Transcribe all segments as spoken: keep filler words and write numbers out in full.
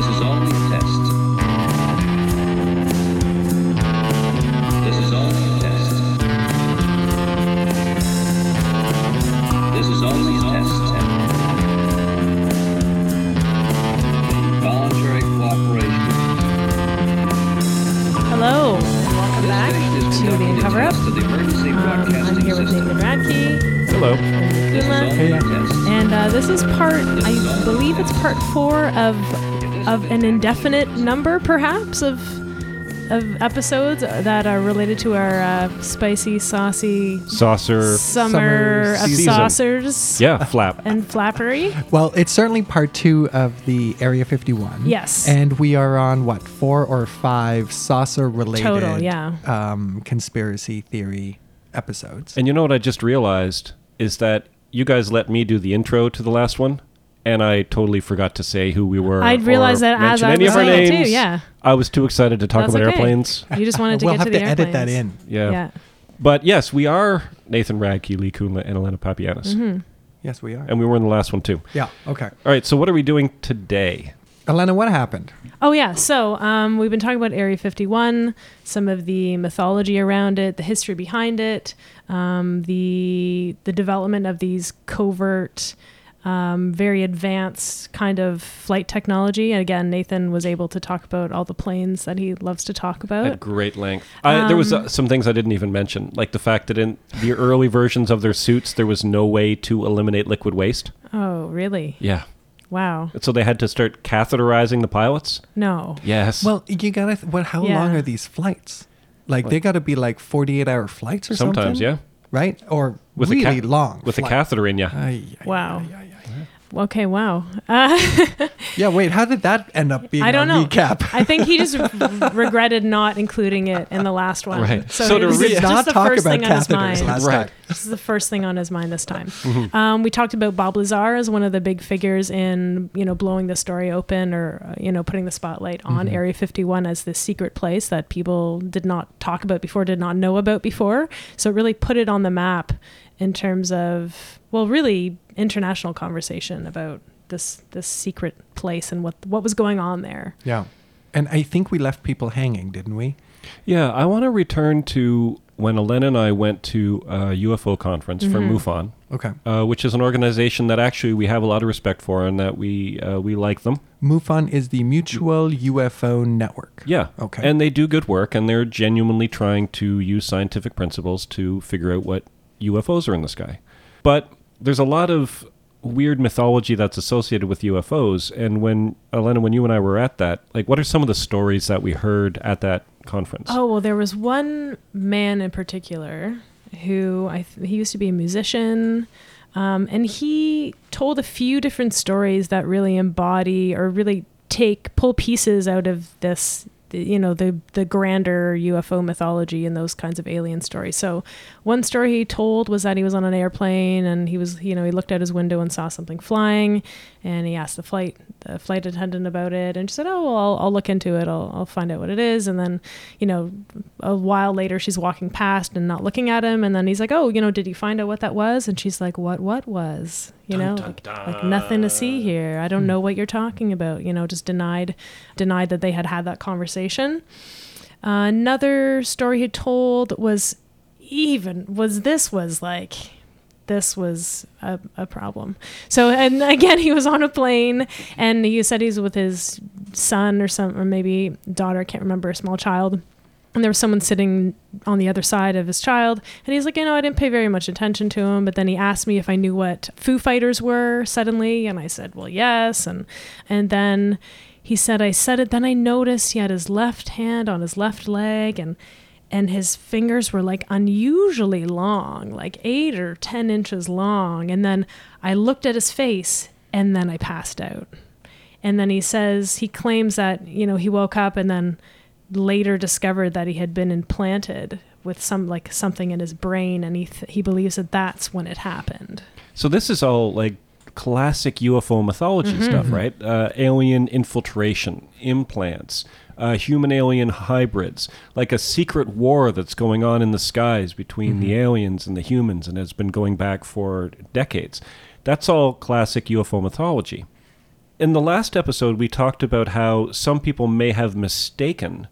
This is only a test. This is only a test. This is only a test. Voluntary cooperation. Hello, and welcome this back to the Uncover Up. Um, I'm here with Nathan Radke. Hello. Lee Kuma. Hey. And uh, this is part, I believe it's part four of of an indefinite number, perhaps, of of episodes that are related to our uh, spicy, saucy saucer summer, summer of season. Saucers. Yeah, flap and flappery. Well, it's certainly part two of the Area fifty-one. Yes, and we are on what four or five saucer-related total, yeah, um, conspiracy theory episodes. And you know what I just realized is that you guys let me do the intro to the last one. And I totally forgot to say who we were. I'd realized that as I was saying it too, yeah. I was too excited to talk That's about okay. airplanes. You just wanted to we'll get to the airplanes. We'll have to edit that in. Yeah. yeah. But yes, we are Nathan Radke, Lee Kuma, and Elena Papianis. Mm-hmm. Yes, we are. And we were in the last one too. Yeah, okay. All right, so what are we doing today? Elena, what happened? Oh, yeah. So um, we've been talking about Area fifty-one, some of the mythology around it, the history behind it, um, the the development of these covert... Um, very advanced kind of flight technology. And again, Nathan was able to talk about all the planes that he loves to talk about. At great length. I, um, there was uh, some things I didn't even mention, like the fact that in the early versions of their suits, there was no way to eliminate liquid waste. Oh, really? Yeah. Wow. So they had to start catheterizing the pilots? No. Yes. Well, you gotta, th- what, how yeah. long are these flights? Like, like they gotta be like forty-eight hour flights or sometimes, something? Sometimes, yeah. Right? Or with really a ca- long With flight. A catheter in ya. Aye, aye, wow. Aye, aye, aye. Okay, wow. Uh, yeah, wait, how did that end up being I don't a know. recap? I think he just r- regretted not including it in the last one. Right. So, so to re- just not the talk first about thing catheters on his mind. Last right. time. This is the first thing on his mind this time. Mm-hmm. Um, we talked about Bob Lazar as one of the big figures in, you know, blowing the story open or, you know, putting the spotlight on mm-hmm. Area fifty-one as this secret place that people did not talk about before, did not know about before. So it really put it on the map in terms of, well, really international conversation about this this secret place and what what was going on there. Yeah. And I think we left people hanging, didn't we? Yeah. I want to return to when Elena and I went to a U F O conference mm-hmm. for MUFON, okay, uh, which is an organization that actually we have a lot of respect for and that we uh, we like them. MUFON is the Mutual U F O Network. Yeah. Okay. And they do good work, and they're genuinely trying to use scientific principles to figure out what U F Os are in the sky. But there's a lot of weird mythology that's associated with U F Os. And when, Elena, when you and I were at that, like, what are some of the stories that we heard at that conference? Oh, well, there was one man in particular who, I th- he used to be a musician, um, and he told a few different stories that really embody or really take, pull pieces out of this, you know, the the grander U F O mythology and those kinds of alien stories. So one story he told was that he was on an airplane and he was, you know, he looked out his window and saw something flying, and he asked the flight the flight attendant about it, and she said, oh, well, I'll, I'll look into it. I'll, I'll find out what it is. And then, you know, a while later she's walking past and not looking at him. And then he's like, oh, you know, did you find out what that was? And she's like, what, what was, you dun, know, dun, like, dun. like nothing to see here. I don't hmm. know what you're talking about. You know, just denied, denied that they had had that conversation. Uh, another story he told was even was this was like this was a, a problem. So, and again, he was on a plane, and he said he's with his son or some or maybe daughter, I can't remember, a small child. And there was someone sitting on the other side of his child. And he's like, you know, I didn't pay very much attention to him. But then he asked me if I knew what Foo Fighters were suddenly. And I said, well, yes. And, and then he said, I said it. Then I noticed he had his left hand on his left leg, and and his fingers were like unusually long, like eight or ten inches long. And then I looked at his face, and then I passed out. And then he says, he claims that, you know, he woke up and then later discovered that he had been implanted with some like something in his brain, and he th- he believes that that's when it happened. So this is all like classic U F O mythology mm-hmm. stuff, right? Uh, alien infiltration, implants, uh, human-alien hybrids, like a secret war that's going on in the skies between mm-hmm. the aliens and the humans, and has been going back for decades. That's all classic U F O mythology. in the last episode, we talked about how some people may have mistaken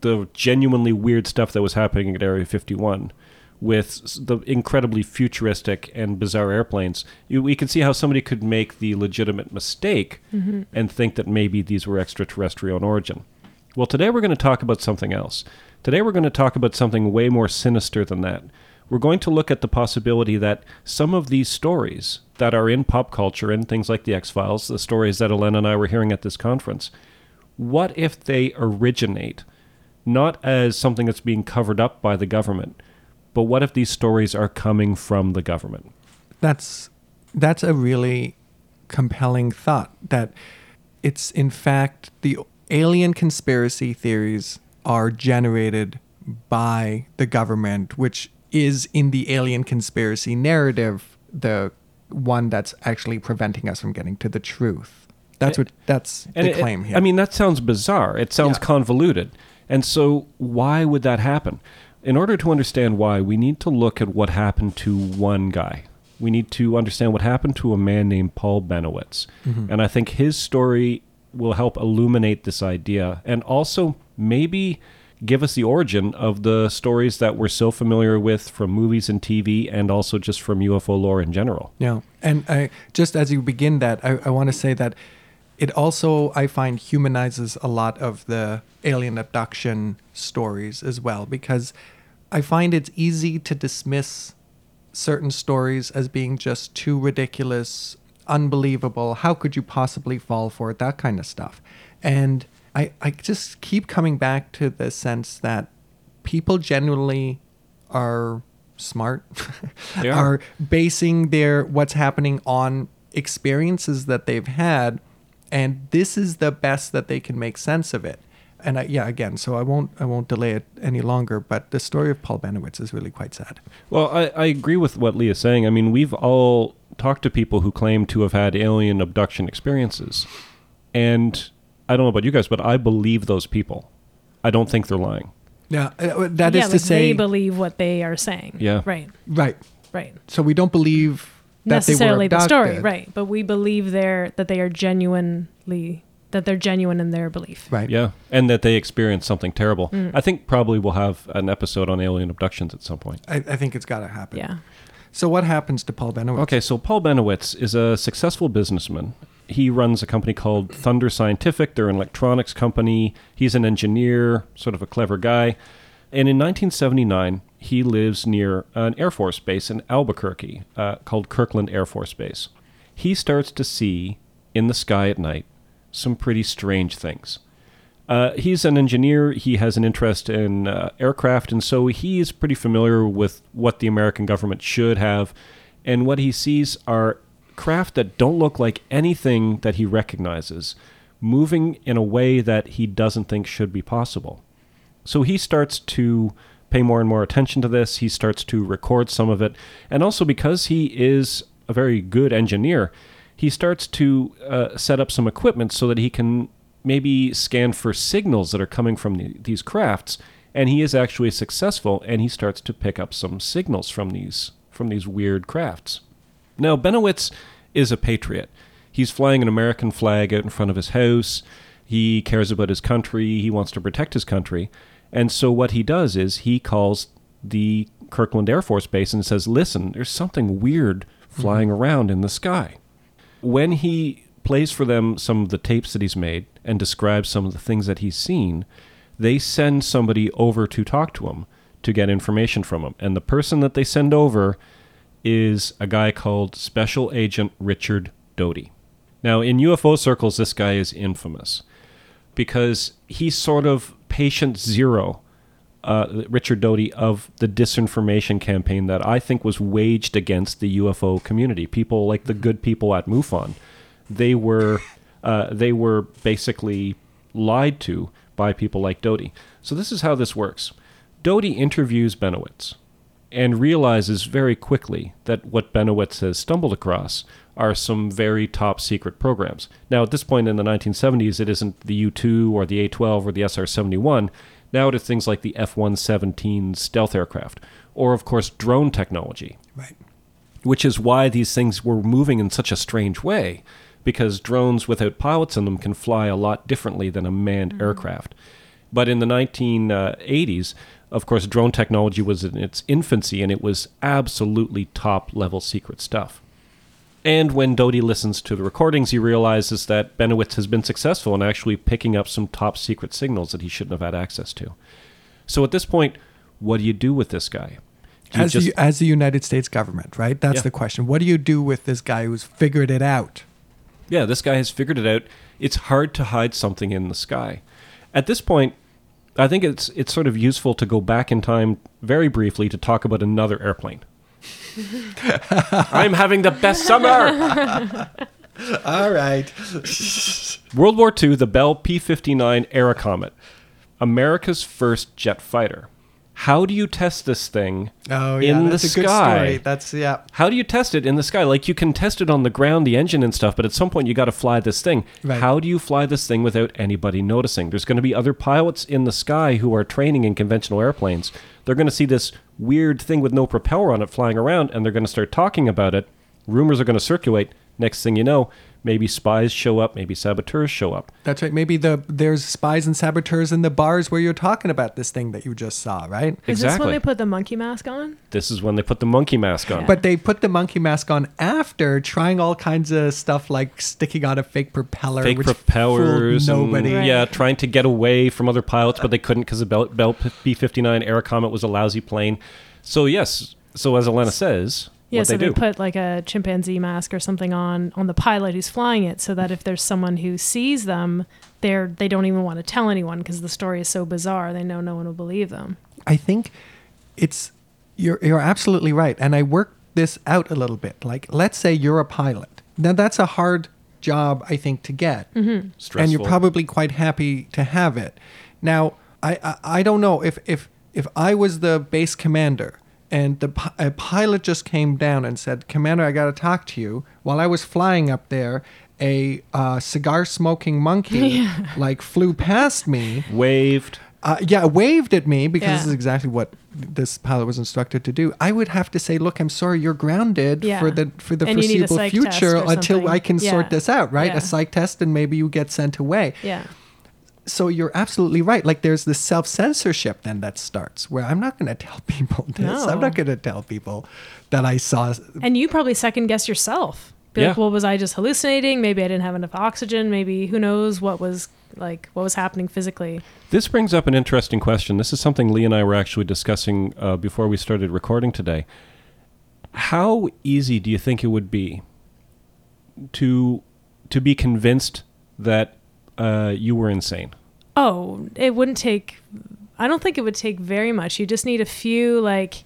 the genuinely weird stuff that was happening at Area fifty-one with the incredibly futuristic and bizarre airplanes. You, we can see how somebody could make the legitimate mistake mm-hmm. and think that maybe these were extraterrestrial in origin. Well, today we're going to talk about something else. Today we're going to talk about something way more sinister than that. We're going to look at the possibility that some of these stories that are in pop culture and things like The X-Files, the stories that Elena and I were hearing at this conference, what if they originate not as something that's being covered up by the government, but what if these stories are coming from the government? That's that's a really compelling thought, that it's in fact the alien conspiracy theories are generated by the government, which is in the alien conspiracy narrative the one that's actually preventing us from getting to the truth. That's what that's and the it, claim here. I mean, that sounds bizarre. It sounds yeah. convoluted. And so why would that happen? In order to understand why, we need to look at what happened to one guy. We need to understand what happened to a man named Paul Bennewitz. Mm-hmm. And I think his story will help illuminate this idea and also maybe give us the origin of the stories that we're so familiar with from movies and T V and also just from U F O lore in general. Yeah. And I, just as you begin that, I, I want to say that it also, I find, humanizes a lot of the alien abduction stories as well, because I find it's easy to dismiss certain stories as being just too ridiculous, unbelievable, how could you possibly fall for it, that kind of stuff. And I, I just keep coming back to the sense that people generally are smart, yeah. are basing their what's happening on experiences that they've had, and this is the best that they can make sense of it. And I, yeah, again, so I won't I won't delay it any longer, but the story of Paul Bennewitz is really quite sad. Well, I, I agree with what Lee is saying. I mean, we've all talked to people who claim to have had alien abduction experiences. And I don't know about you guys, but I believe those people. I don't think they're lying. Yeah, uh, that yeah, is like to say... they believe what they are saying. Yeah. Right. Right. Right. So we don't believe... necessarily the story, right? But we believe they're that they are genuinely that they're genuine in their belief, right? Yeah, and that they experienced something terrible. Mm. I think probably we'll have an episode on alien abductions at some point. I, I think it's got to happen. Yeah. So what happens to Paul Bennewitz? Okay, so Paul Bennewitz is a successful businessman. He runs a company called Thunder Scientific. They're an electronics company. He's an engineer, sort of a clever guy. And in nineteen seventy-nine, he lives near an Air Force base in Albuquerque uh, called Kirtland Air Force Base. He starts to see in the sky at night some pretty strange things. Uh, he's an engineer. He has an interest in uh, aircraft, and so he is pretty familiar with what the American government should have. And what he sees are craft that don't look like anything that he recognizes, moving in a way that he doesn't think should be possible. So he starts to pay more and more attention to this. He starts to record some of it. And also because he is a very good engineer, he starts to uh, set up some equipment so that he can maybe scan for signals that are coming from the, these crafts. And he is actually successful, and he starts to pick up some signals from these from these weird crafts. Now, Bennewitz is a patriot. He's flying an American flag out in front of his house. He cares about his country. He wants to protect his country. And so what he does is he calls the Kirtland Air Force Base and says, listen, there's something weird flying mm-hmm. around in the sky. When he plays for them some of the tapes that he's made and describes some of the things that he's seen, they send somebody over to talk to him to get information from him. And the person that they send over is a guy called Special Agent Richard Doty. Now, in U F O circles, this guy is infamous because he's sort of patient zero, uh, Richard Doty, of the disinformation campaign that I think was waged against the U F O community. People like the good people at MUFON, they were uh, they were basically lied to by people like Doty. So this is how this works. Doty interviews Bennewitz and realizes very quickly that what Bennewitz has stumbled across are some very top-secret programs. Now, at this point in the nineteen seventies, it isn't the U two or the A twelve or the S R seventy-one. Now it is things like the F one seventeen stealth aircraft, or, of course, drone technology. Right. Which is why these things were moving in such a strange way, because drones without pilots in them can fly a lot differently than a manned mm-hmm. aircraft. But in the nineteen eighties, of course, drone technology was in its infancy, and it was absolutely top-level secret stuff. And when Doty listens to the recordings, he realizes that Bennewitz has been successful in actually picking up some top-secret signals that he shouldn't have had access to. So at this point, what do you do with this guy? As, just, the, as the United States government, right? That's yeah. the question. What do you do with this guy who's figured it out? Yeah, this guy has figured it out. It's hard to hide something in the sky. At this point, I think it's it's sort of useful to go back in time very briefly to talk about another airplane. I'm having the best summer! All right. World War Two, the Bell P fifty-nine Airacomet, America's first jet fighter. How do you test this thing oh, yeah, in that's the sky? A good story. That's yeah. How do you test it in the sky? Like, you can test it on the ground, the engine and stuff, but at some point you got to fly this thing. Right. How do you fly this thing without anybody noticing? There's going to be other pilots in the sky who are training in conventional airplanes. They're going to see this weird thing with no propeller on it flying around, and they're going to start talking about it. Rumors are going to circulate. Next thing you know, maybe spies show up, maybe saboteurs show up. That's right. Maybe the there's spies and saboteurs in the bars where you're talking about this thing that you just saw, right? Exactly. Is this when they put the monkey mask on? This is when they put the monkey mask on. Yeah. But they put the monkey mask on after trying all kinds of stuff like sticking on a fake propeller. Fake which propellers. Fooled nobody. And, right. Yeah, trying to get away from other pilots, but they couldn't because the Bell, Bell P fifty-nine Airacomet was a lousy plane. So yes, so as Elena says... Yeah, what so they, they put like a chimpanzee mask or something on on the pilot who's flying it, so that if there's someone who sees them, they're they don't even want to tell anyone because the story is so bizarre. They know no one will believe them. I think it's you're you're absolutely right, and I worked this out a little bit. Like, let's say you're a pilot. Now that's a hard job, I think, to get, mm-hmm. Stressful. And you're probably quite happy to have it. Now I I, I don't know if if if I was the base commander. And the a pilot just came down and said, "Commander, I got to talk to you." While I was flying up there, a uh, cigar-smoking monkey yeah. like flew past me, waved. Uh, yeah, waved at me because yeah. this is exactly what this pilot was instructed to do. I would have to say, "Look, I'm sorry, you're grounded yeah. for the for the and foreseeable future until I can yeah. sort this out." Right, yeah. A psych test, and maybe you get sent away. Yeah. So you're absolutely right. Like, there's this self-censorship then that starts where I'm not going to tell people this. No. I'm not going to tell people that I saw. And you probably second-guess yourself. Be yeah. like, well, was I just hallucinating? Maybe I didn't have enough oxygen. Maybe who knows what was like what was happening physically. This brings up an interesting question. This is something Lee and I were actually discussing uh, before we started recording today. How easy do you think it would be to to be convinced that uh, you were insane? Oh, it wouldn't take, I don't think it would take very much. You just need a few, like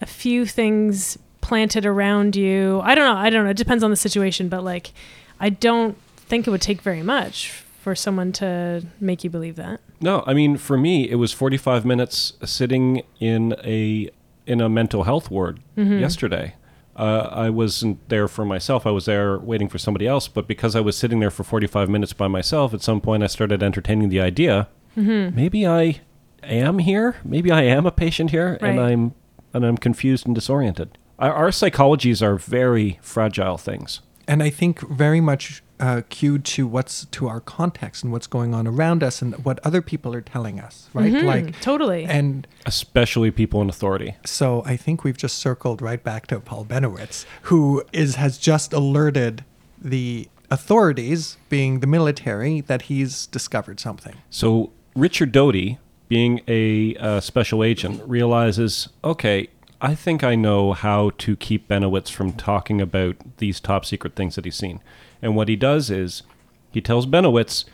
a few things planted around you. I don't know. I don't know. It depends on the situation, but like, I don't think it would take very much for someone to make you believe that. No, I mean, for me, it was forty-five minutes sitting in a, in a mental health ward mm-hmm. yesterday. Uh, I wasn't there for myself. I was there waiting for somebody else. But because I was sitting there for forty-five minutes by myself, at some point I started entertaining the idea, mm-hmm. maybe I am here. Maybe I am a patient here, right. and I'm and I'm confused and disoriented. Our, our psychologies are very fragile things. And I think very much uh, cued to what's to our context and what's going on around us and what other people are telling us, right? Mm-hmm, like totally, and especially people in authority. So I think we've just circled right back to Paul Bennewitz, who is has just alerted the authorities, being the military, that he's discovered something. So Richard Doty, being a uh, special agent, realizes, okay, I think I know how to keep Bennewitz from talking about these top secret things that he's seen. And what he does is he tells Bennewitz,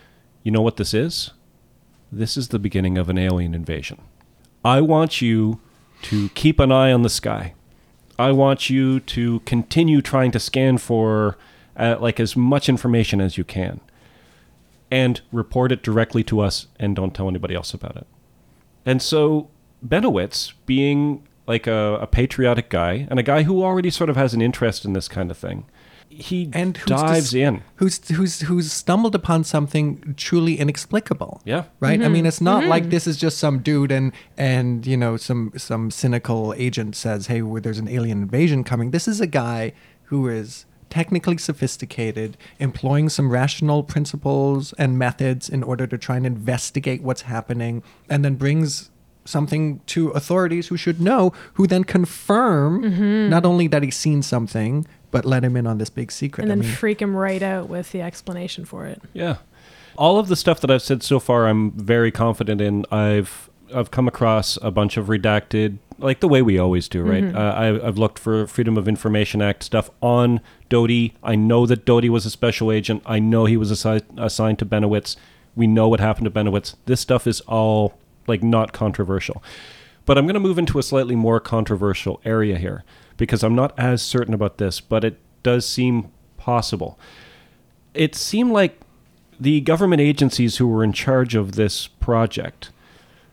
you know what this is? This is the beginning of an alien invasion. I want you to keep an eye on the sky. I want you to continue trying to scan for uh, like as much information as you can and report it directly to us and don't tell anybody else about it. And so Bennewitz, being like a, a patriotic guy, and a guy who already sort of has an interest in this kind of thing. He and dives dis- in. Who's who's who's stumbled upon something truly inexplicable. Yeah. Right? Mm-hmm. I mean, it's not mm-hmm. like this is just some dude and, and you know, some, some cynical agent says, hey, well, there's an alien invasion coming. This is a guy who is technically sophisticated, employing some rational principles and methods in order to try and investigate what's happening, and then brings something to authorities who should know, who then confirm mm-hmm. not only that he's seen something, but let him in on this big secret. And then I mean, freak him right out with the explanation for it. Yeah. All of the stuff that I've said so far, I'm very confident in. I've I've come across a bunch of redacted, like the way we always do, right? Mm-hmm. Uh, I, I've looked for Freedom of Information Act stuff on Doty. I know that Doty was a special agent. I know he was assi- assigned to Bennewitz. We know what happened to Bennewitz. This stuff is all like not controversial. But I'm going to move into a slightly more controversial area here because I'm not as certain about this, but it does seem possible. It seemed like the government agencies who were in charge of this project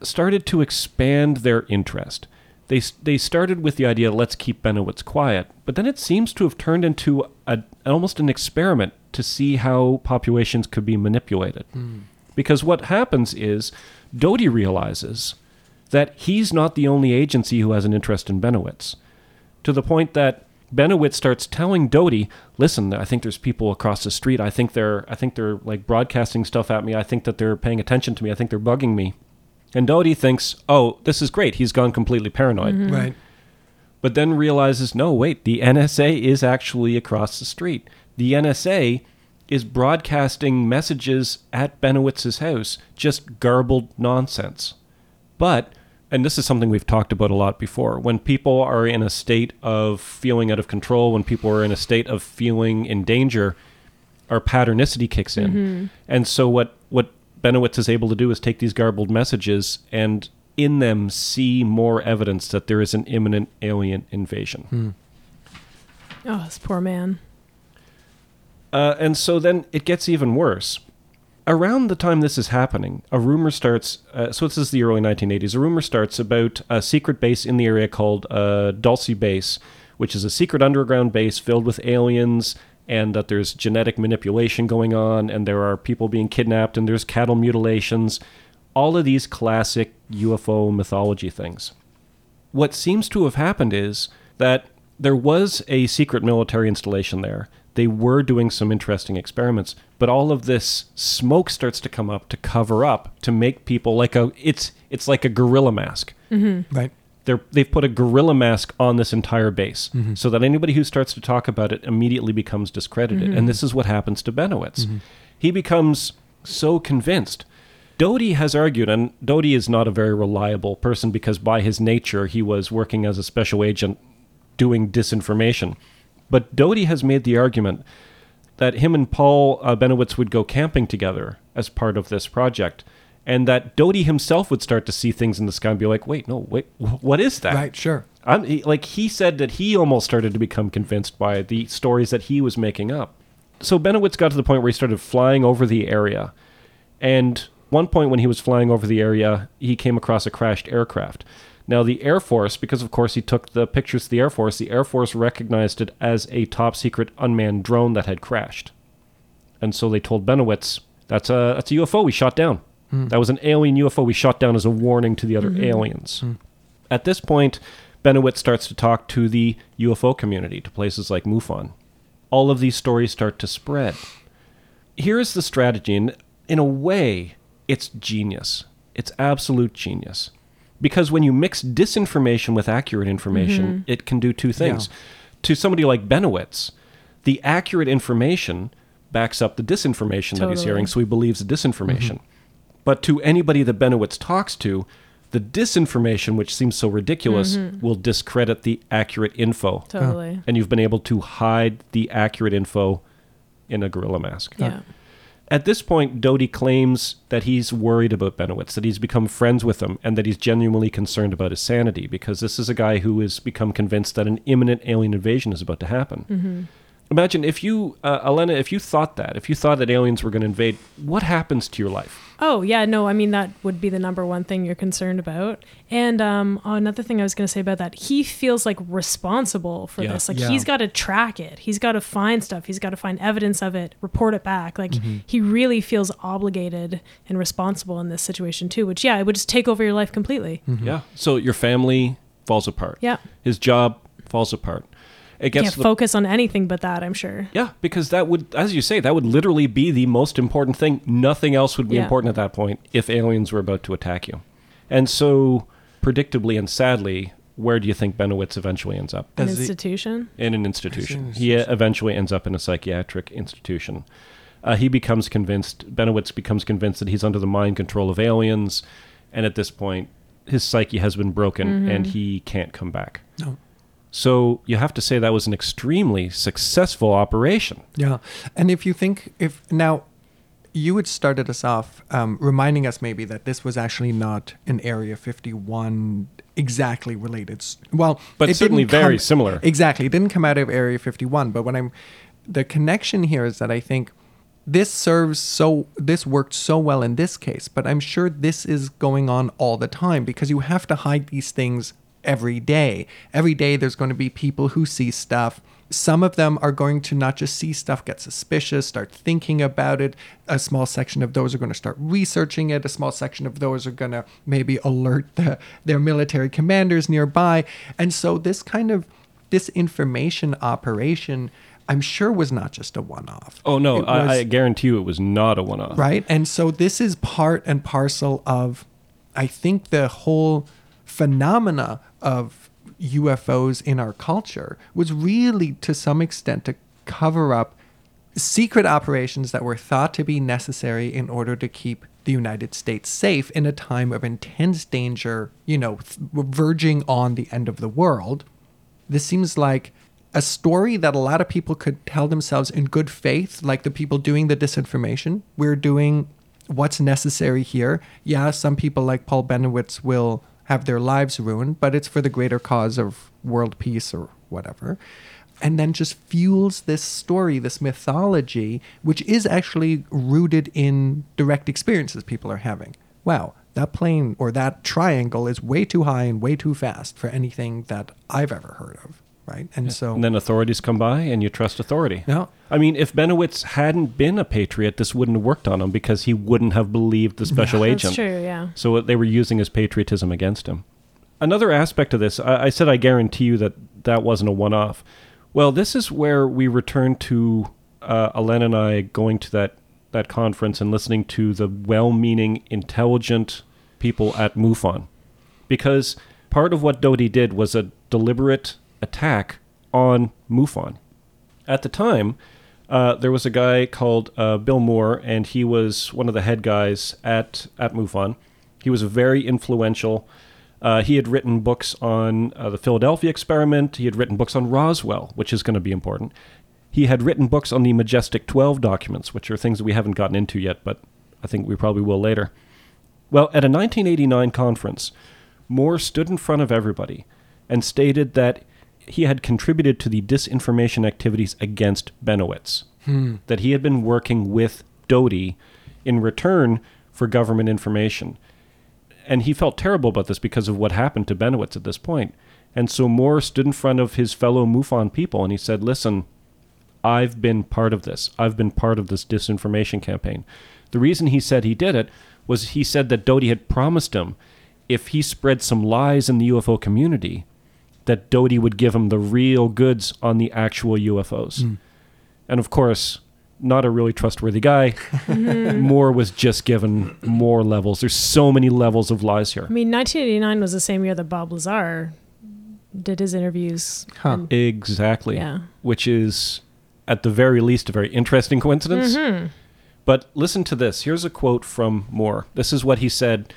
started to expand their interest. They they started with the idea, let's keep Bennewitz quiet, but then it seems to have turned into a, almost an experiment to see how populations could be manipulated. Mm. Because what happens is Doty realizes that he's not the only agency who has an interest in Bennewitz, to the point that Bennewitz starts telling Doty, listen, I think there's people across the street. I think they're I think they're like broadcasting stuff at me. I think that they're paying attention to me. I think they're bugging me. And Doty thinks, oh, this is great. He's gone completely paranoid. Mm-hmm. Right. But then realizes, no, wait, the N S A is actually across the street. The N S A is broadcasting messages at Bennewitz's house, just garbled nonsense. But, and this is something we've talked about a lot before, when people are in a state of feeling out of control, when people are in a state of feeling in danger, our patternicity kicks in. Mm-hmm. And so what, what Bennewitz is able to do is take these garbled messages and in them see more evidence that there is an imminent alien invasion. Hmm. Oh, this poor man. Uh, and so then it gets even worse. Around the time this is happening, a rumor starts, uh, so this is the early nineteen eighties, a rumor starts about a secret base in the area called uh, Dulce Base, which is a secret underground base filled with aliens, and that there's genetic manipulation going on, and there are people being kidnapped, and there's cattle mutilations, all of these classic U F O mythology things. What seems to have happened is that there was a secret military installation there. They were doing some interesting experiments, but all of this smoke starts to come up to cover up, to make people like a, it's it's like a gorilla mask. Mm-hmm. Right. They're, they've put a gorilla mask on this entire base mm-hmm. so that anybody who starts to talk about it immediately becomes discredited. Mm-hmm. And this is what happens to Bennewitz. Mm-hmm. He becomes so convinced. Doty has argued, and Doty is not a very reliable person because by his nature, he was working as a special agent doing disinformation. But Doty has made the argument that him and Paul uh, Bennewitz would go camping together as part of this project, and that Doty himself would start to see things in the sky and be like, wait, no, wait, what is that? Right, sure. I'm, he, like he said that he almost started to become convinced by the stories that he was making up. So Bennewitz got to the point where he started flying over the area. And one point when he was flying over the area, he came across a crashed aircraft. Now, the Air Force, because of course he took the pictures to the Air Force, the Air Force recognized it as a top-secret unmanned drone that had crashed. And so they told Bennewitz, that's a that's a U F O we shot down. Mm. That was an alien U F O we shot down as a warning to the other mm-hmm. aliens. Mm. At this point, Bennewitz starts to talk to the U F O community, to places like MUFON. All of these stories start to spread. Here's the strategy, and in a way, it's genius. It's absolute genius. Because when you mix disinformation with accurate information, mm-hmm. it can do two things. Yeah. To somebody like Bennewitz, the accurate information backs up the disinformation totally. That he's hearing, so he believes the disinformation. Mm-hmm. But to anybody that Bennewitz talks to, the disinformation, which seems so ridiculous, mm-hmm. will discredit the accurate info. Totally. Uh, and you've been able to hide the accurate info in a gorilla mask. Yeah. Uh, At this point, Doty claims that he's worried about Bennewitz, that he's become friends with him, and that he's genuinely concerned about his sanity, because this is a guy who has become convinced that an imminent alien invasion is about to happen. Mm-hmm. Imagine if you, uh, Elena, if you thought that, if you thought that aliens were going to invade, what happens to your life? Oh, yeah, no, I mean, that would be the number one thing you're concerned about. And um, oh, another thing I was going to say about that, he feels like responsible for yeah. this. Like yeah. he's got to track it. He's got to find stuff. He's got to find evidence of it, report it back. Like mm-hmm. he really feels obligated and responsible in this situation too, which, yeah, it would just take over your life completely. Mm-hmm. Yeah. So your family falls apart. Yeah. His job falls apart. it gets can't the, focus on anything but that, I'm sure. Yeah, because that would, as you say, that would literally be the most important thing. Nothing else would be yeah. important at that point if aliens were about to attack you. And so, predictably and sadly, where do you think Bennewitz eventually ends up? An institution? In an institution. He eventually ends up in a psychiatric institution. Uh, he becomes convinced, Bennewitz becomes convinced that he's under the mind control of aliens, and at this point, his psyche has been broken, mm-hmm. and he can't come back. No. So you have to say that was an extremely successful operation. Yeah. And if you think, if now... You had started us off um, reminding us maybe that this was actually not an Area fifty-one exactly related. Well, but it certainly very come, similar. Exactly. It didn't come out of Area fifty-one. But when I'm, the connection here is that I think this serves so, this worked so well in this case, but I'm sure this is going on all the time because you have to hide these things every day. Every day there's going to be people who see stuff. Some of them are going to not just see stuff, get suspicious, start thinking about it. A small section of those are going to start researching it. A small section of those are going to maybe alert the, their military commanders nearby. And so this kind of disinformation operation, I'm sure, was not just a one-off. Oh, no, was, I, I guarantee you it was not a one-off. Right? And so this is part and parcel of, I think, the whole phenomena of U F Os in our culture was really to some extent to cover up secret operations that were thought to be necessary in order to keep the United States safe in a time of intense danger, you know, verging on the end of the world. This seems like a story that a lot of people could tell themselves in good faith, like the people doing the disinformation. We're doing what's necessary here. Yeah, some people like Paul Bennewitz will have their lives ruined, but it's for the greater cause of world peace or whatever. And then just fuels this story, this mythology, which is actually rooted in direct experiences people are having. Wow, that plane or that triangle is way too high and way too fast for anything that I've ever heard of, right? And yeah. so... And then authorities come by and you trust authority. No. I mean, if Bennewitz hadn't been a patriot, this wouldn't have worked on him because he wouldn't have believed the special yeah, agent. That's true, yeah. So they were using his patriotism against him. Another aspect of this, I, I said I guarantee you that that wasn't a one-off. Well, this is where we return to uh, Elena and I going to that, that conference and listening to the well-meaning, intelligent people at MUFON. Because part of what Doty did was a deliberate attack on MUFON. At the time, uh, there was a guy called uh, Bill Moore, and he was one of the head guys at, at MUFON. He was very influential. Uh, he had written books on uh, the Philadelphia experiment. He had written books on Roswell, which is going to be important. He had written books on the Majestic twelve documents, which are things that we haven't gotten into yet, but I think we probably will later. Well, at a nineteen eighty-nine conference, Moore stood in front of everybody and stated that he had contributed to the disinformation activities against Bennewitz, hmm. that he had been working with Doty in return for government information. And he felt terrible about this because of what happened to Bennewitz at this point. And so Moore stood in front of his fellow MUFON people and he said, listen, I've been part of this. I've been part of this disinformation campaign. The reason he said he did it was he said that Doty had promised him if he spread some lies in the U F O community, that Doty would give him the real goods on the actual U F Os. Mm. And of course, not a really trustworthy guy. Moore was just given more levels. There's so many levels of lies here. I mean, nineteen eighty-nine was the same year that Bob Lazar did his interviews. Huh. And, exactly. Yeah. Which is, at the very least, a very interesting coincidence. Mm-hmm. But listen to this. Here's a quote from Moore. This is what he said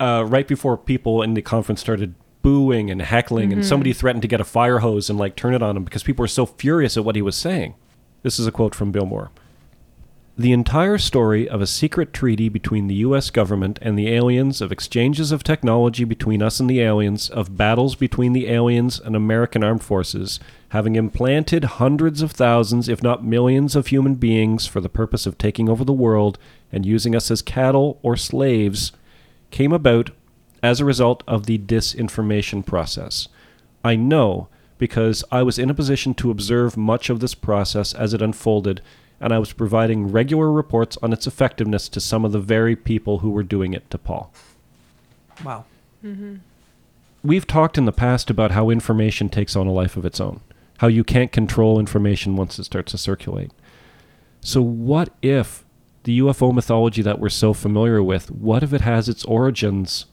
uh, right before people in the conference started booing and heckling, mm-hmm. and somebody threatened to get a fire hose and like turn it on him because people were so furious at what he was saying. This is a quote from Bill Moore. The entire story of a secret treaty between the U S government and the aliens, of exchanges of technology between us and the aliens, of battles between the aliens and American armed forces, having implanted hundreds of thousands, if not millions, of human beings for the purpose of taking over the world and using us as cattle or slaves, came about as a result of the disinformation process. I know because I was in a position to observe much of this process as it unfolded, and I was providing regular reports on its effectiveness to some of the very people who were doing it to Paul. Wow. Mm-hmm. We've talked in the past about how information takes on a life of its own. how you can't control information once it starts to circulate. So what if the U F O mythology that we're so familiar with, what if it has its origins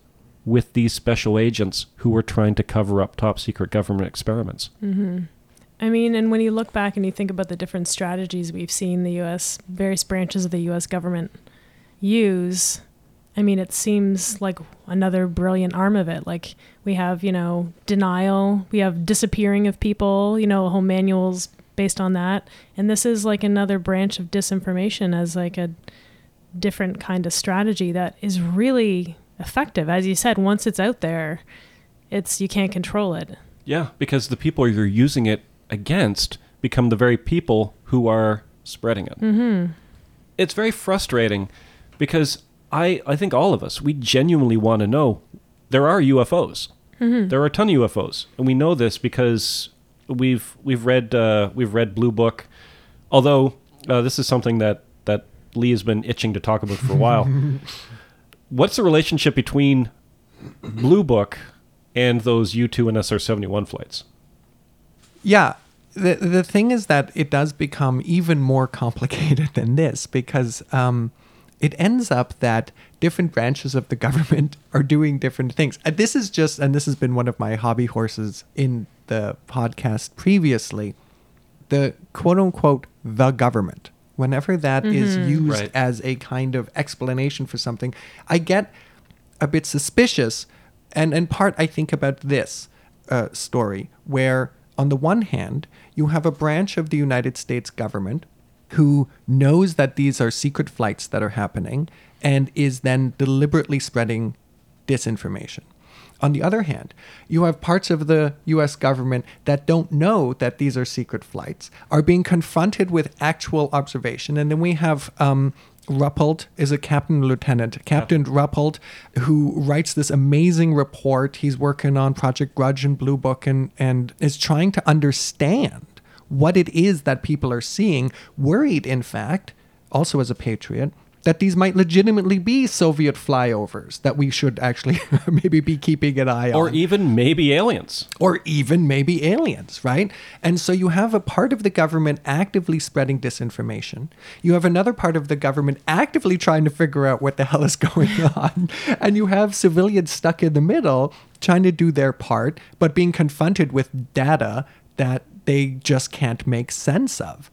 with these special agents who were trying to cover up top secret government experiments? Mm-hmm. I mean, and when you look back and you think about the different strategies we've seen the U S, various branches of the U S government use, I mean, it seems like another brilliant arm of it. Like we have, you know, denial, we have disappearing of people, you know, whole manuals based on that. And this is like another branch of disinformation as like a different kind of strategy that is really effective. As you said, once it's out there, it's, you can't control it. Yeah, because the people you're using it against become the very people who are spreading it. Mm-hmm. It's very frustrating because I, I think all of us, we genuinely want to know there are U F Os. Mm-hmm. There are a ton of U F Os. And we know this because we've we've read uh, we've read Blue Book. Although uh, this is something that, that Lee has been itching to talk about for a while. What's the relationship between Blue Book and those U two and S R seventy-one flights? Yeah. The the thing is that it does become even more complicated than this because um, it ends up that different branches of the government are doing different things. And this is just, and this has been one of my hobby horses in the podcast previously, the quote unquote, the government. Whenever that mm-hmm. is used right. as a kind of explanation for something, I get a bit suspicious. And in part, I think about this uh, story, where on the one hand, you have a branch of the United States government who knows that these are secret flights that are happening and is then deliberately spreading disinformation. On the other hand, you have parts of the U S government that don't know that these are secret flights, are being confronted with actual observation. And then we have... Um, Ruppelt is a captain lieutenant. Captain yeah. Ruppelt, who writes this amazing report. He's working on Project Grudge and Blue Book and, and is trying to understand what it is that people are seeing, worried, in fact, also as a patriot, that these might legitimately be Soviet flyovers that we should actually maybe be keeping an eye or on. Or even maybe aliens. Or even maybe aliens, right? And so you have a part of the government actively spreading disinformation. You have another part of the government actively trying to figure out what the hell is going on. And you have civilians stuck in the middle trying to do their part, but being confronted with data that they just can't make sense of.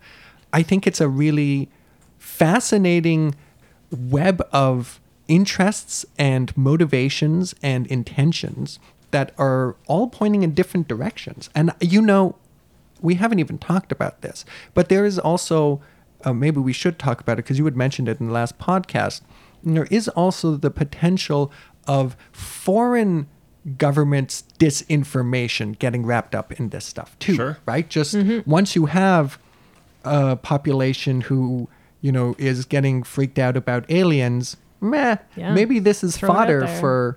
I think it's a really fascinating web of interests and motivations and intentions that are all pointing in different directions. And, you know, we haven't even talked about this, but there is also, uh, maybe we should talk about it because you had mentioned it in the last podcast, there is also the potential of foreign governments' disinformation getting wrapped up in this stuff too, sure. right? Just mm-hmm. once you have a population who... you know, is getting freaked out about aliens, meh, yeah. maybe this is Throw fodder for,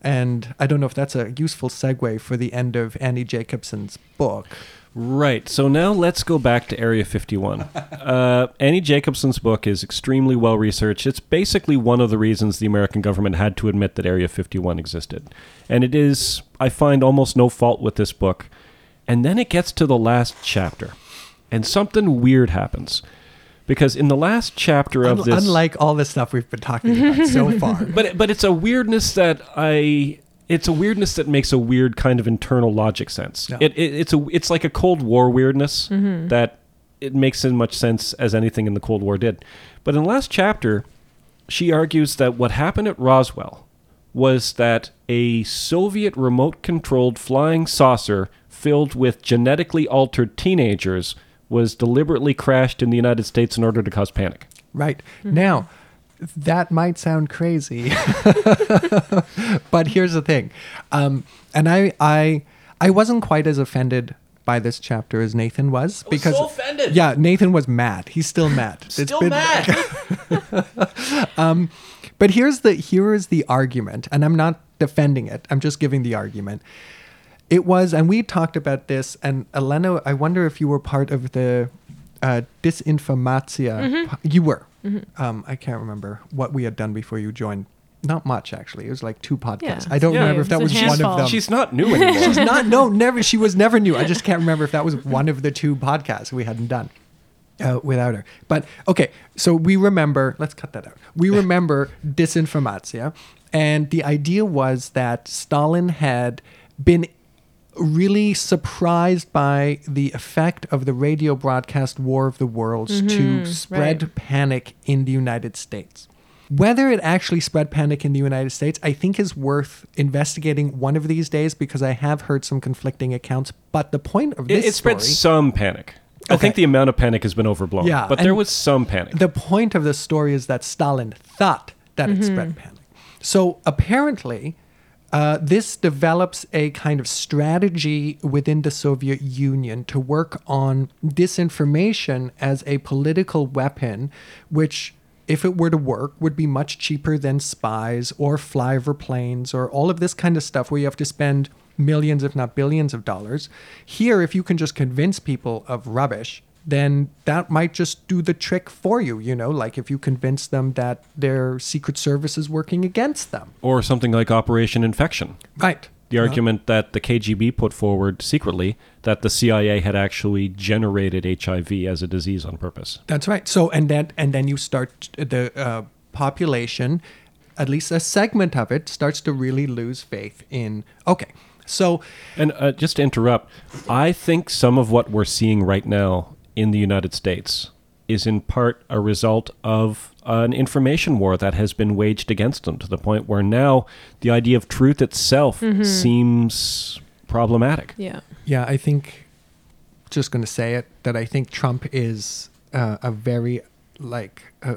and I don't know if that's a useful segue for the end of Annie Jacobson's book. Right. So now let's go back to Area fifty-one. uh, Annie Jacobson's book is extremely well-researched. It's basically one of the reasons the American government had to admit that Area fifty-one existed. And it is, I find almost no fault with this book. And then it gets to the last chapter, and something weird happens. Because in the last chapter of Un- this... Unlike all the stuff we've been talking about so far. But but it's a weirdness that I... It's a weirdness that makes a weird kind of internal logic sense. Yeah. It, it It's a it's like a Cold War weirdness mm-hmm. that it makes as much sense as anything in the Cold War did. But in the last chapter, she argues that what happened at Roswell was that a Soviet remote-controlled flying saucer filled with genetically altered teenagers... was deliberately crashed in the United States in order to cause panic. Right. Mm-hmm. Now, that might sound crazy, but here's the thing. Um, and I, I, I wasn't quite as offended by this chapter as Nathan was. I was because, so offended. Yeah, Nathan was mad. He's still mad. It's still been, mad. um, but here's the here is the argument, and I'm not defending it. I'm just giving the argument. It was, and we talked about this, and Elena, I wonder if you were part of the uh, disinformatia. Mm-hmm. You were. Mm-hmm. Um, I can't remember what we had done before you joined. Not much, actually. It was like two podcasts. Yeah. I don't yeah, remember if that was one of them. She's not new anymore. She's not, no, never. She was never new. I just can't remember if that was one of the two podcasts we hadn't done uh, without her. But, okay, so we remember, let's cut that out. We remember disinformatia. And the idea was that Stalin had been really surprised by the effect of the radio broadcast War of the Worlds mm-hmm, to spread right. panic in the United States. Whether it actually spread panic in the United States, I think is worth investigating one of these days because I have heard some conflicting accounts. But the point of this it, it story... It spread some panic. Okay. I think the amount of panic has been overblown. Yeah, but there was some panic. The point of this story is that Stalin thought that mm-hmm. it spread panic. So apparently... Uh, this develops a kind of strategy within the Soviet Union to work on disinformation as a political weapon, which, if it were to work, would be much cheaper than spies or flyover planes or all of this kind of stuff where you have to spend millions, if not billions of dollars. Here, if you can just convince people of rubbish, then that might just do the trick for you, you know, like if you convince them that their Secret Service is working against them. Or something like Operation Infection. Right. The argument well, that the K G B put forward secretly that the C I A had actually generated H I V as a disease on purpose. That's right. So, and then, and then you start the uh, population, at least a segment of it, starts to really lose faith in, okay. So. And uh, just to interrupt, I think some of what we're seeing right now in the United States is in part a result of an information war that has been waged against them to the point where now the idea of truth itself mm-hmm. seems problematic. Yeah. Yeah, I think, just going to say it, that I think Trump is uh, a very, like, uh,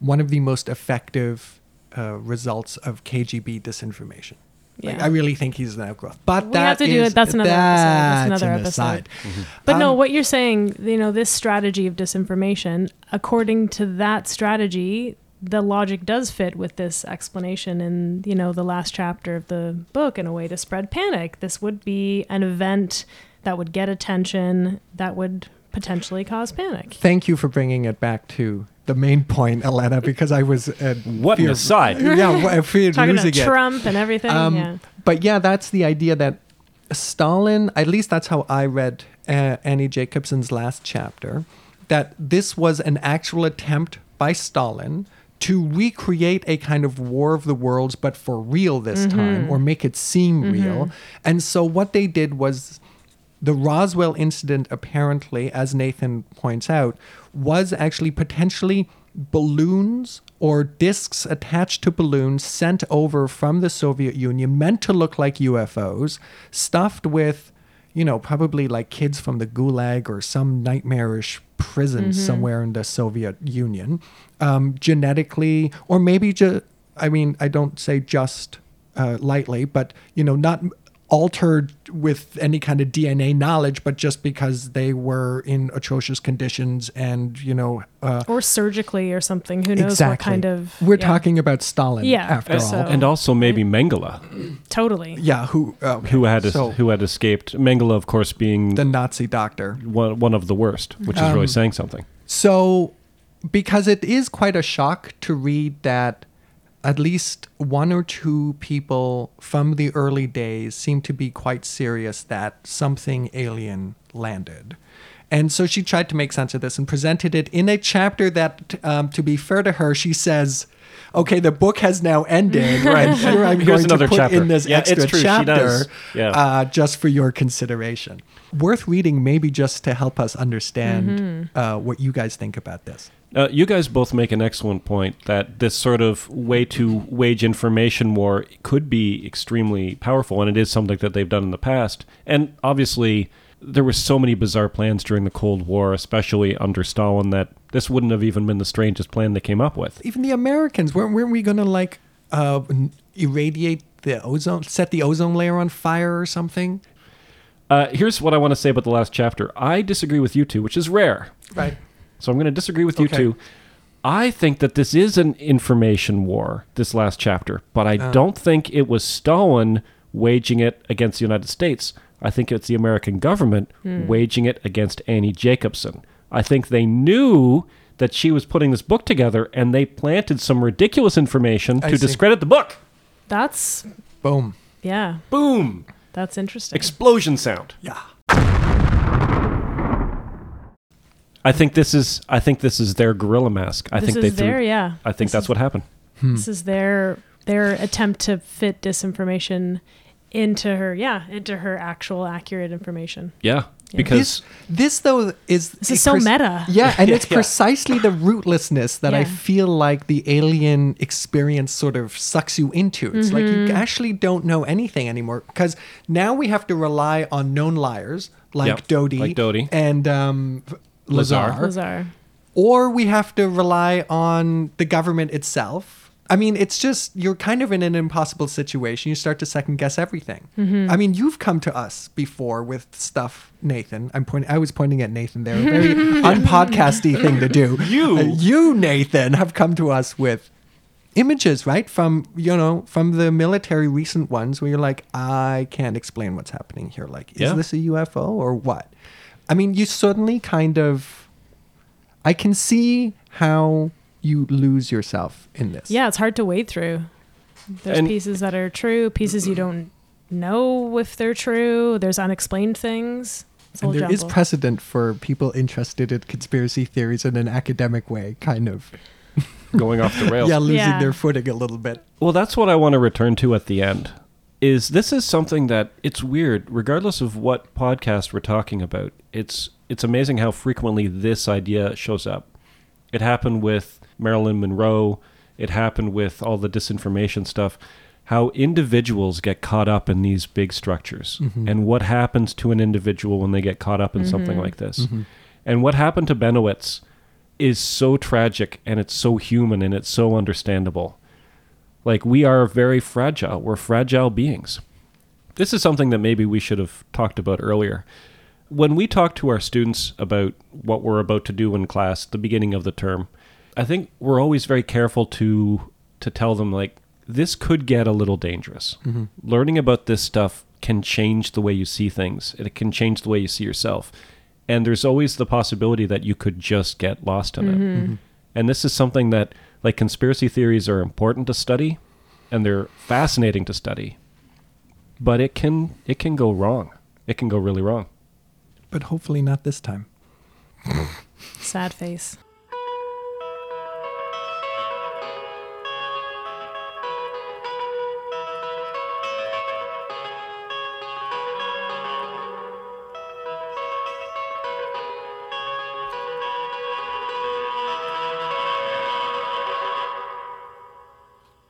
one of the most effective uh, results of K G B disinformation. Yeah. Like, I really think he's an outgrowth, but we that have to do is, it. That's another that's episode. That's another an episode. Mm-hmm. But um, no, what you're saying, you know, this strategy of disinformation, according to that strategy, the logic does fit with this explanation in, you know, the last chapter of the book in a way to spread panic. This would be an event that would get attention that would potentially cause panic. Thank you for bringing it back to the main point, Elena, because I was uh, what an aside. Yeah, feared talking losing to Trump it. And everything. Um, yeah. But yeah, that's the idea that Stalin. At least that's how I read uh, Annie Jacobson's last chapter. That this was an actual attempt by Stalin to recreate a kind of War of the Worlds, but for real this mm-hmm. time, or make it seem mm-hmm. real. And so what they did was. The Roswell incident, apparently, as Nathan points out, was actually potentially balloons or discs attached to balloons sent over from the Soviet Union, meant to look like U F Os, stuffed with, you know, probably like kids from the Gulag or some nightmarish prison mm-hmm. somewhere in the Soviet Union, um, genetically, or maybe just, I mean, I don't say just uh, lightly, but, you know, not... altered with any kind of D N A knowledge, but just because they were in atrocious conditions and, you know... Uh, or surgically or something. Who knows exactly. what kind of... We're yeah. talking about Stalin, yeah, after all. So. And also maybe Mengele. Totally. Yeah, who... Okay. Who had so, who had escaped. Mengele, of course, being... The Nazi doctor. One, one of the worst, which is um, really saying something. So, because it is quite a shock to read that at least one or two people from the early days seemed to be quite serious that something alien landed. And so she tried to make sense of this and presented it in a chapter that, um, to be fair to her, she says, okay, the book has now ended. Right here I'm going to put chapter. in this yeah, extra chapter yeah. uh, just for your consideration. Worth reading maybe just to help us understand mm-hmm. uh, what you guys think about this. Uh, you guys both make an excellent point that this sort of way to wage information war could be extremely powerful, and it is something that they've done in the past. And obviously, there were so many bizarre plans during the Cold War, especially under Stalin, that this wouldn't have even been the strangest plan they came up with. Even the Americans, weren't, weren't we going to, like, uh, irradiate the ozone, set the ozone layer on fire or something? Uh, here's what I want to say about the last chapter. I disagree with you two, which is rare. Right. So I'm going to disagree with you okay. two. I think that this is an information war, this last chapter, but I uh. don't think it was Stalin waging it against the United States. I think it's the American government mm. waging it against Annie Jacobson. I think they knew that she was putting this book together, and they planted some ridiculous information I to see. discredit the book. That's... Boom. Yeah. Boom. That's interesting. Explosion sound. Yeah. I think this is I think this is their gorilla mask. I this think they is threw, their, yeah. I think this that's is, what happened. Hmm. This is their their attempt to fit disinformation into her, yeah, into her actual accurate information. Yeah. Yeah. Because this, this though is this is so pres- meta. Yeah, and yeah, it's yeah. precisely the rootlessness that yeah. I feel like the alien experience sort of sucks you into. It's mm-hmm. like you actually don't know anything anymore, because now we have to rely on known liars like yep. Doty, like Doty and um, Lazar. Lazar, or we have to rely on the government itself. I mean, it's just, you're kind of in an impossible situation. You start to second guess everything. Mm-hmm. I mean, you've come to us before with stuff, Nathan. I'm pointing. I was pointing at Nathan there. A very unpodcasty thing to do. You, uh, you, Nathan, have come to us with images, right? From, you know, from the military recent ones where you're like, I can't explain what's happening here. Like, is yeah. this a U F O or what? I mean, you suddenly kind of, I can see how... you lose yourself in this. Yeah, it's hard to wade through. There's and pieces that are true, pieces you don't know if they're true. There's unexplained things. And there jumble. is precedent for people interested in conspiracy theories in an academic way, kind of. Going off the rails. Yeah, losing yeah. their footing a little bit. Well, that's what I want to return to at the end. Is this is something that, it's weird, regardless of what podcast we're talking about, it's it's amazing how frequently this idea shows up. It happened with Marilyn Monroe. It happened with all the disinformation stuff, how individuals get caught up in these big structures mm-hmm. and what happens to an individual when they get caught up in mm-hmm. something like this. Mm-hmm. And what happened to Bennewitz is so tragic, and it's so human, and it's so understandable. Like, we are very fragile. We're fragile beings. This is something that maybe we should have talked about earlier. When we talk to our students about what we're about to do in class, the beginning of the term, I think we're always very careful to to tell them, like, this could get a little dangerous. Mm-hmm. Learning about this stuff can change the way you see things. It can change the way you see yourself. And there's always the possibility that you could just get lost in mm-hmm. it. Mm-hmm. And this is something that, like, conspiracy theories are important to study, and they're fascinating to study. But it can it can go wrong. It can go really wrong. But hopefully not this time. Sad face.